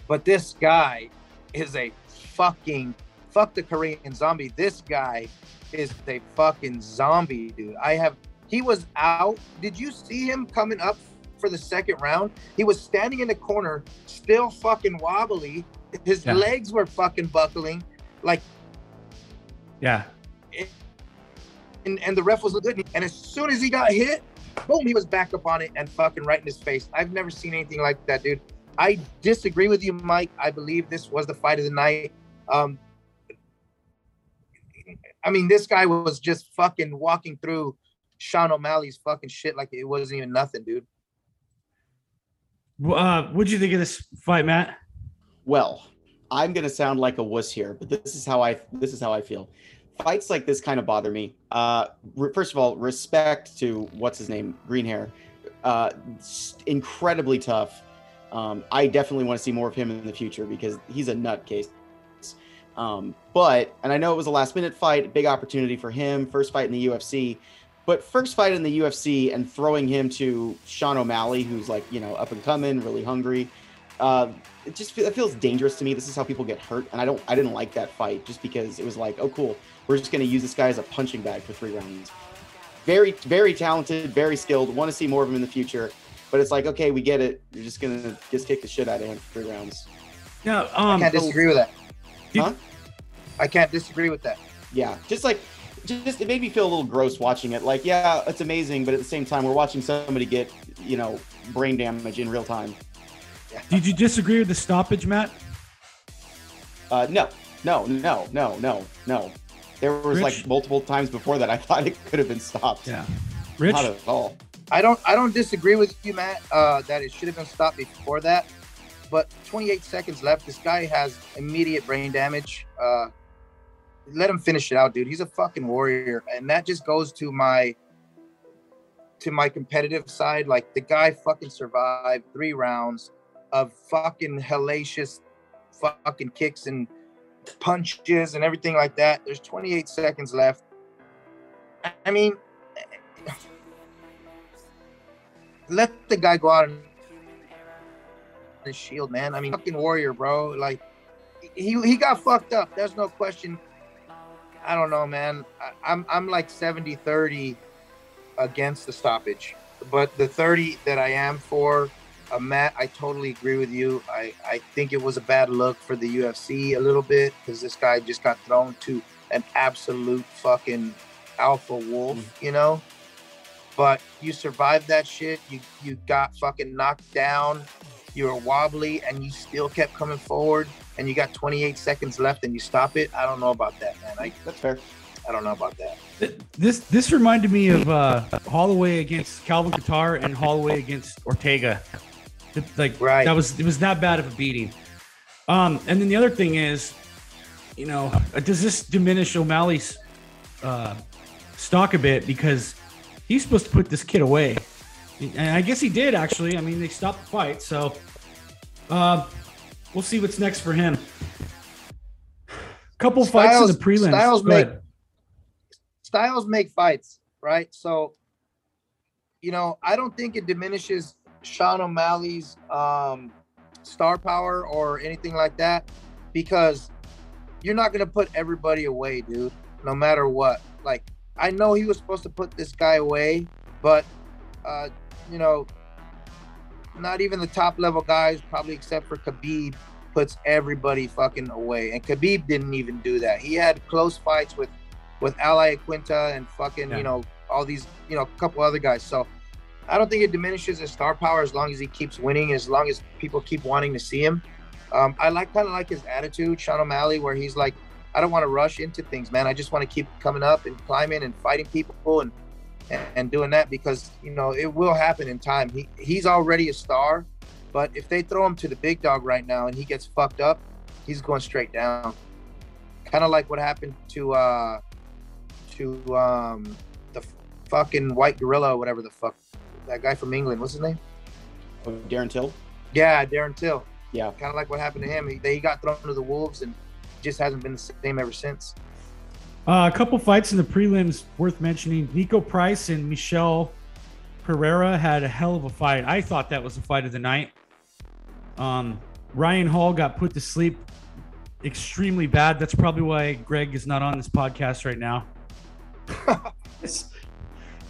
but this guy is a fucking, fuck the Korean zombie. This guy is a fucking zombie, dude. I have, he was out. Did you see him coming up for the second round? He was standing in the corner, still fucking wobbly. His yeah. legs were fucking buckling. Like, yeah, and and the ref was good, and as soon as he got hit, boom, he was back up on it and fucking right in his face. I've never seen anything like that, dude. I disagree with you, Mike. I believe this was the fight of the night. Um, I mean, this guy was just fucking walking through Sean O'Malley's fucking shit like it wasn't even nothing, dude. Uh, what'd you think of this fight, Matt? Well, I'm going to sound like a wuss here, but this is how I, this is how I feel. Fights like this kind of bother me. Uh, first of all, respect to what's his name, green hair, uh, incredibly tough. Um, I definitely want to see more of him in the future because he's a nutcase. Um, but, and I know it was a last minute fight, big opportunity for him, first fight in the U F C, but first fight in the U F C and throwing him to Sean O'Malley, who's like, you know, up and coming, really hungry. Uh, it just it feels dangerous to me. This is how people get hurt, and I don't I didn't like that fight just because it was like, oh cool, we're just going to use this guy as a punching bag for three rounds. Very very talented, very skilled. Want to see more of him in the future, but it's like, okay, we get it. You're just going to just kick the shit out of him for three rounds. Yeah, um, I can't disagree with that. Huh? I can't disagree with that. Yeah, just like just it made me feel a little gross watching it. Like, yeah, it's amazing, but at the same time, we're watching somebody get, you know, brain damage in real time. Did you disagree with the stoppage, Matt? Uh, no, no, no, no, no, no. There was Rich? like multiple times before that I thought it could have been stopped. Yeah, Rich? Not at all. I don't, I don't disagree with you, Matt. Uh, that it should have been stopped before that. But twenty-eight seconds left. This guy has immediate brain damage. Uh, let him finish it out, dude. He's a fucking warrior, and that just goes to my, to my competitive side. Like, the guy fucking survived three rounds of fucking hellacious fucking kicks and punches and everything like that. There's twenty-eight seconds left. I mean, let the guy go out and his shield, man. I mean, fucking warrior, bro. Like, he he got fucked up. There's no question. I don't know, man. I, I'm, I'm like seventy thirty against the stoppage. But the thirty that I am for... Uh, Matt, I totally agree with you. I, I think it was a bad look for the U F C a little bit, because this guy just got thrown to an absolute fucking alpha wolf, mm-hmm. you know? But you survived that shit. You, you got fucking knocked down. You were wobbly, and you still kept coming forward, and you got twenty-eight seconds left, and you stop it? I don't know about that, man. I, That's fair. I don't know about that. This this reminded me of uh, Holloway against Calvin Kattar and Holloway against Ortega. Like, right. that was, it was that bad of a beating. Um, and then the other thing is, you know, does this diminish O'Malley's uh, stock a bit, because he's supposed to put this kid away? And I guess he did, actually. I mean, they stopped the fight. So uh, we'll see what's next for him. Couple Styles, fights in the prelims. Styles make, Styles make fights, right? So, you know, I don't think it diminishes Sean O'Malley's um, star power or anything like that, because you're not going to put everybody away, dude, no matter what. Like, I know he was supposed to put this guy away, but, uh, you know, not even the top-level guys, probably except for Khabib, puts everybody fucking away. And Khabib didn't even do that. He had close fights with, with Ally Aquinta and fucking, yeah. you know, all these, you know, a couple other guys. So, I don't think it diminishes his star power as long as he keeps winning, as long as people keep wanting to see him. Um, I like kind of like his attitude, Sean O'Malley, where he's like, I don't want to rush into things, man. I just want to keep coming up and climbing and fighting people and, and and doing that, because, you know, it will happen in time. He He's already a star, but if they throw him to the big dog right now and he gets fucked up, he's going straight down. Kind of like what happened to uh, to um, the fucking white gorilla or whatever the fuck. That guy from England, what's his name? Oh, Darren Till? Yeah, Darren Till. Yeah. Kind of like what happened to him. He, he got thrown to the wolves and just hasn't been the same ever since. Uh, a couple fights in the prelims worth mentioning. Nico Price and Michelle Pereira had a hell of a fight. I thought that was the fight of the night. Um, Ryan Hall got put to sleep extremely bad. That's probably why Greg is not on this podcast right now.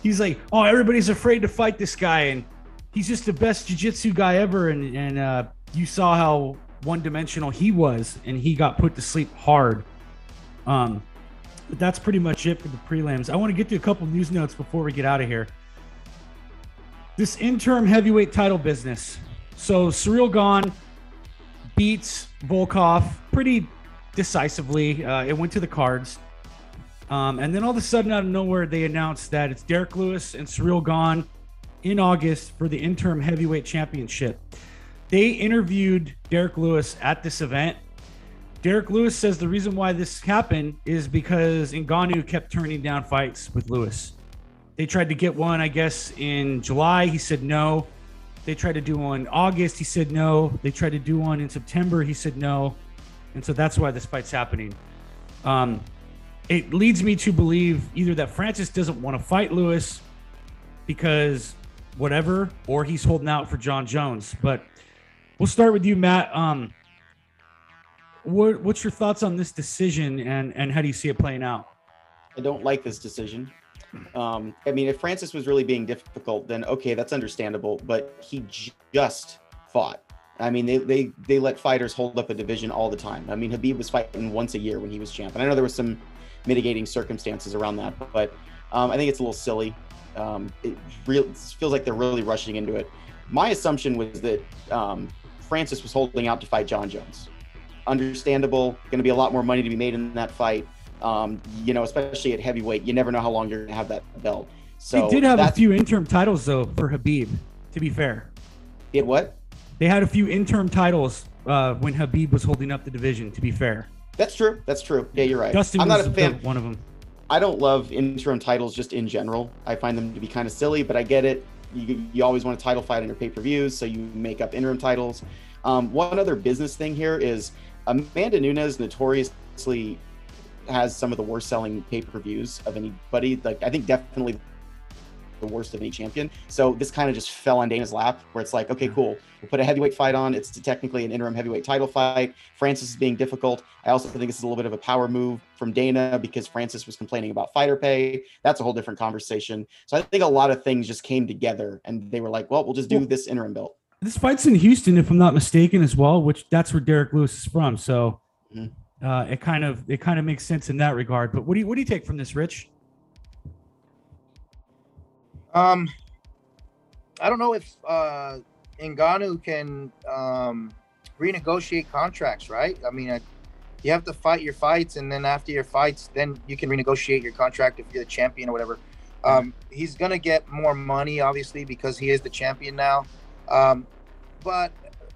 He's like, oh, everybody's afraid to fight this guy, and he's just the best jiu-jitsu guy ever. And, and uh, you saw how one-dimensional he was, and he got put to sleep hard. Um, but that's pretty much it for the prelims. I want to get to a couple news notes before we get out of here. This interim heavyweight title business. So Ciryl Gane beats Volkov pretty decisively. Uh, it went to the cards. Um, and then all of a sudden, out of nowhere, they announced that it's Derek Lewis and Ciryl Gane in August for the interim heavyweight championship. They interviewed Derek Lewis at this event. Derek Lewis says the reason why this happened is because Ngannou kept turning down fights with Lewis. They tried to get one, I guess, in July. He said no. They tried to do one in August. He said no. They tried to do one in September. He said no. And so that's why this fight's happening. Um, It leads me to believe either that Francis doesn't want to fight Lewis because whatever, or he's holding out for Jon Jones. But We'll start with you, Matt. Um, what, what's your thoughts on this decision, and, and how do you see it playing out? I don't like this decision. Um, I mean, if Francis was really being difficult, then okay, that's understandable, but he just fought. I mean, they, they, they let fighters hold up a division all the time. I mean, Khabib was fighting once a year when he was champ. And I know there was some mitigating circumstances around that, but um, I think it's a little silly. Um, it, real, it feels like they're really rushing into it. My assumption was that um, Francis was holding out to fight Jon Jones. Understandable, gonna be a lot more money to be made in that fight. Um, you know, especially at heavyweight, you never know how long you're gonna have that belt. So they did have a few interim titles though for Khabib, to be fair. Did what? They had a few interim titles uh, when Khabib was holding up the division, to be fair. That's true, that's true. Yeah, you're right. Dustin I'm not a fan. One of them. I don't love interim titles just in general. I find them to be kind of silly, but I get it. You, you always want a title fight on your pay-per-views, so you make up interim titles. Um, one other business thing here is Amanda Nunes notoriously has some of the worst selling pay-per-views of anybody. Like, I think definitely the worst of any champion. So this kind of just fell on Dana's lap, where it's like, okay, cool. We'll put a heavyweight fight on. It's technically an interim heavyweight title fight. Francis is being difficult. I also think this is a little bit of a power move from Dana, because Francis was complaining about fighter pay. That's a whole different conversation. So I think a lot of things just came together, and they were like, well, we'll just do well, this interim belt. This fight's in Houston, if I'm not mistaken, as well, which that's where Derek Lewis is from. So mm-hmm. uh, it kind of it kind of makes sense in that regard. But what do you what do you take from this, Rich? Um, I don't know if uh, Ngannou can um, renegotiate contracts, right? I mean, I, you have to fight your fights, and then after your fights, then you can renegotiate your contract if you're the champion or whatever. Um, he's going to get more money, obviously, because he is the champion now. Um, but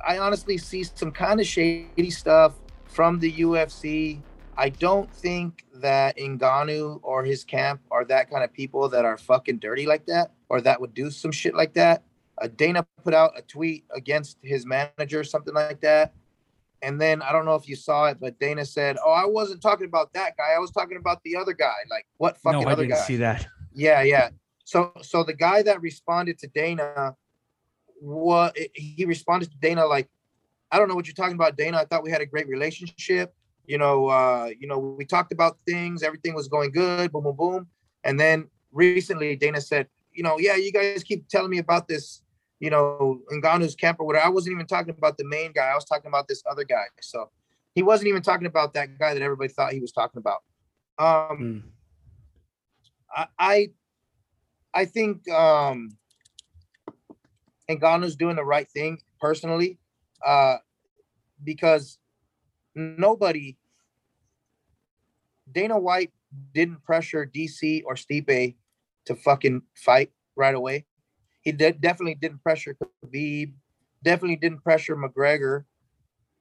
I honestly see some kind of shady stuff from the U F C. I don't think that Ngannou or his camp are that kind of people that are fucking dirty like that, or that would do some shit like that. Uh, Dana put out a tweet against his manager, something like that. And then I don't know if you saw it, but Dana said, oh, I wasn't talking about that guy. I was talking about the other guy. Like, what fucking no, I other didn't guy? See that. Yeah, yeah. So so the guy that responded to Dana, what, he responded to Dana like, I don't know what you're talking about, Dana. I thought we had a great relationship. You know, uh, you know, we talked about things. Everything was going good. Boom, boom, boom. And then recently, Dana said, you know, yeah, you guys keep telling me about this, you know, Ngannou's camp or whatever. I wasn't even talking about the main guy. I was talking about this other guy. So he wasn't even talking about that guy that everybody thought he was talking about. Um, mm. I, I think um, Ngannou's doing the right thing personally, uh, because nobody, Dana White didn't pressure D C or Stipe to fucking fight right away. He did, definitely didn't pressure Khabib, definitely didn't pressure McGregor.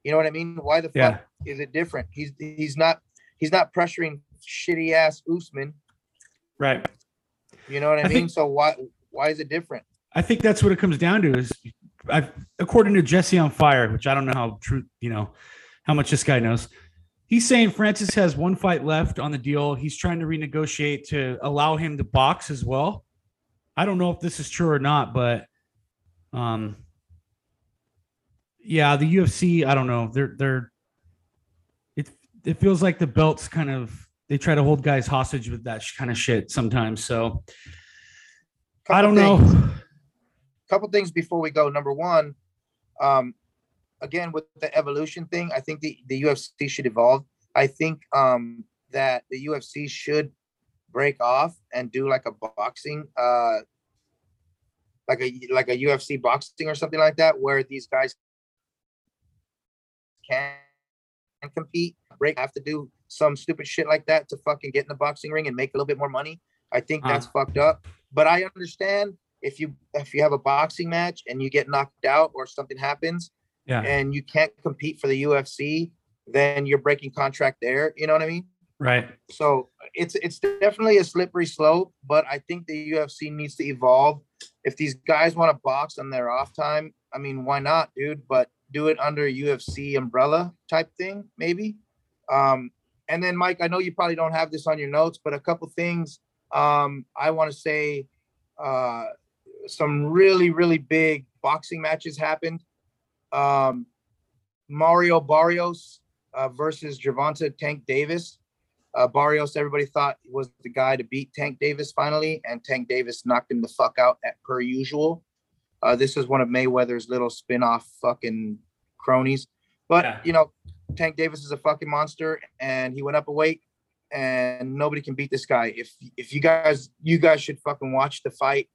You know what I mean? Why the yeah. fuck is it different? He's he's not he's not pressuring shitty ass Usman, right? You know what I, I mean? Think, so why why is it different? I think that's what it comes down to. Is I've, according to Jesse on Fire, which I don't know how true, you know, how much this guy knows. He's saying Francis has one fight left on the deal. He's trying to renegotiate to allow him to box as well. I don't know if this is true or not, but um, yeah, the U F C, I don't know. They're they're it it feels like the belts kind of, they try to hold guys hostage with that kind of shit sometimes. So couple I don't things. know. Couple things before we go. Number one, um again, with the evolution thing, I think the, the U F C should evolve. I think um, that the U F C should break off and do like a boxing, uh, like a like a U F C boxing or something like that, where these guys can compete. Break have to do some stupid shit like that to fucking get in the boxing ring and make a little bit more money. I think that's uh. fucked up. But I understand if you if you have a boxing match and you get knocked out or something happens. Yeah. And you can't compete for the U F C, then you're breaking contract there. You know what I mean? Right. So it's it's definitely a slippery slope, but I think the U F C needs to evolve. If these guys want to box on their off time, I mean, why not, dude? But do it under a U F C umbrella type thing, maybe. Um, and then, Mike, I know you probably don't have this on your notes, but a couple things um, I want to say. Uh, some really, really big boxing matches happened. um, Mario Barrios uh, versus Gervonta Tank Davis. Uh, Barrios, everybody thought was the guy to beat Tank Davis finally, and Tank Davis knocked him the fuck out at per usual. Uh, this is one of Mayweather's little spin-off fucking cronies. But, yeah. you know, Tank Davis is a fucking monster, and he went up a weight, and nobody can beat this guy. If if you guys you guys should fucking watch the fight,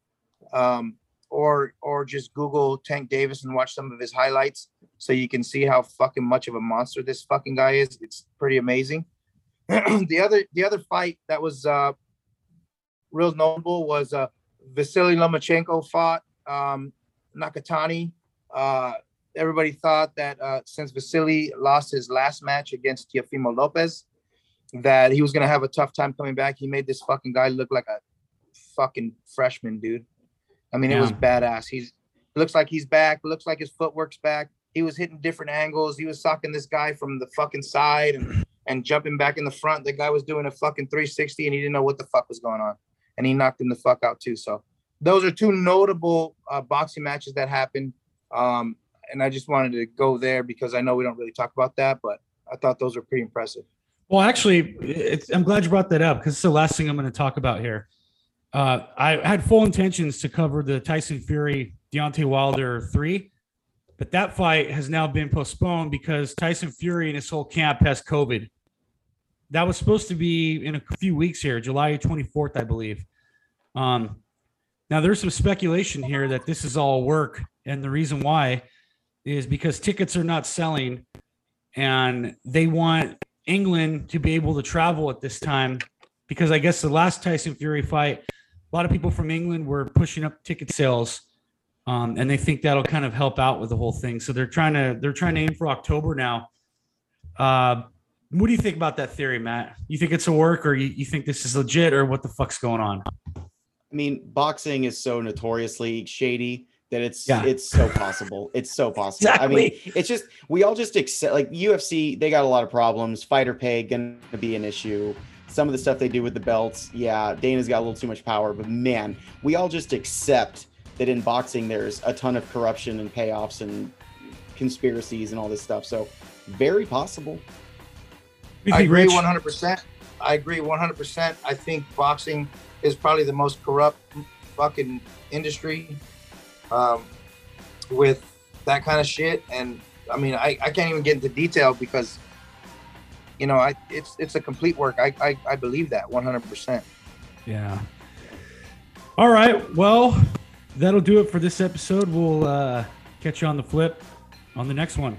um, or or just Google Tank Davis and watch some of his highlights so you can see how fucking much of a monster this fucking guy is. It's pretty amazing. the other the other fight that was uh, real notable was uh, Vasily Lomachenko fought um, Nakatani. Uh, everybody thought that uh, since Vasily lost his last match against Teofimo Lopez, that he was going to have a tough time coming back. He made this fucking guy look like a fucking freshman, dude. I mean, yeah. It was badass. He's looks like he's back. Looks like his footwork's back. He was hitting different angles. He was socking this guy from the fucking side and and jumping back in the front. The guy was doing a fucking three sixty, and he didn't know what the fuck was going on. And he knocked him the fuck out, too. So those are two notable uh, boxing matches that happened. Um, and I just wanted to go there because I know we don't really talk about that, but I thought those were pretty impressive. Well, actually, it's, I'm glad you brought that up because it's the last thing I'm going to talk about here. Uh, I had full intentions to cover the Tyson Fury, Deontay Wilder three. But that fight has now been postponed because Tyson Fury and his whole camp has COVID. That was supposed to be in a few weeks here, July twenty-fourth, I believe. Um, now, there's some speculation here that this is all work. And the reason why is because tickets are not selling and they want England to be able to travel at this time. Because I guess the last Tyson Fury fight, a lot of people from England were pushing up ticket sales. Um, and they think that'll kind of help out with the whole thing. So they're trying to they're trying to aim for October now. Uh, what do you think about that theory, Matt? You think it's a work or you, you think this is legit or what the fuck's going on? I mean, boxing is so notoriously shady that it's yeah. it's so possible. It's so possible. Exactly. I mean, it's just we all just accept like U F C. They got a lot of problems. Fighter pay going to be an issue. Some of the stuff they do with the belts. Yeah, Dana's got a little too much power. But, man, we all just accept that in boxing, there's a ton of corruption and payoffs and conspiracies and all this stuff. So very possible. I agree one hundred percent. I agree one hundred percent. I think boxing is probably the most corrupt fucking industry um, with that kind of shit. And I mean, I, I can't even get into detail because, you know, I it's it's a complete work. I, I, I believe that one hundred percent. Yeah. All right. Well, that'll do it for this episode. We'll uh, catch you on the flip on the next one.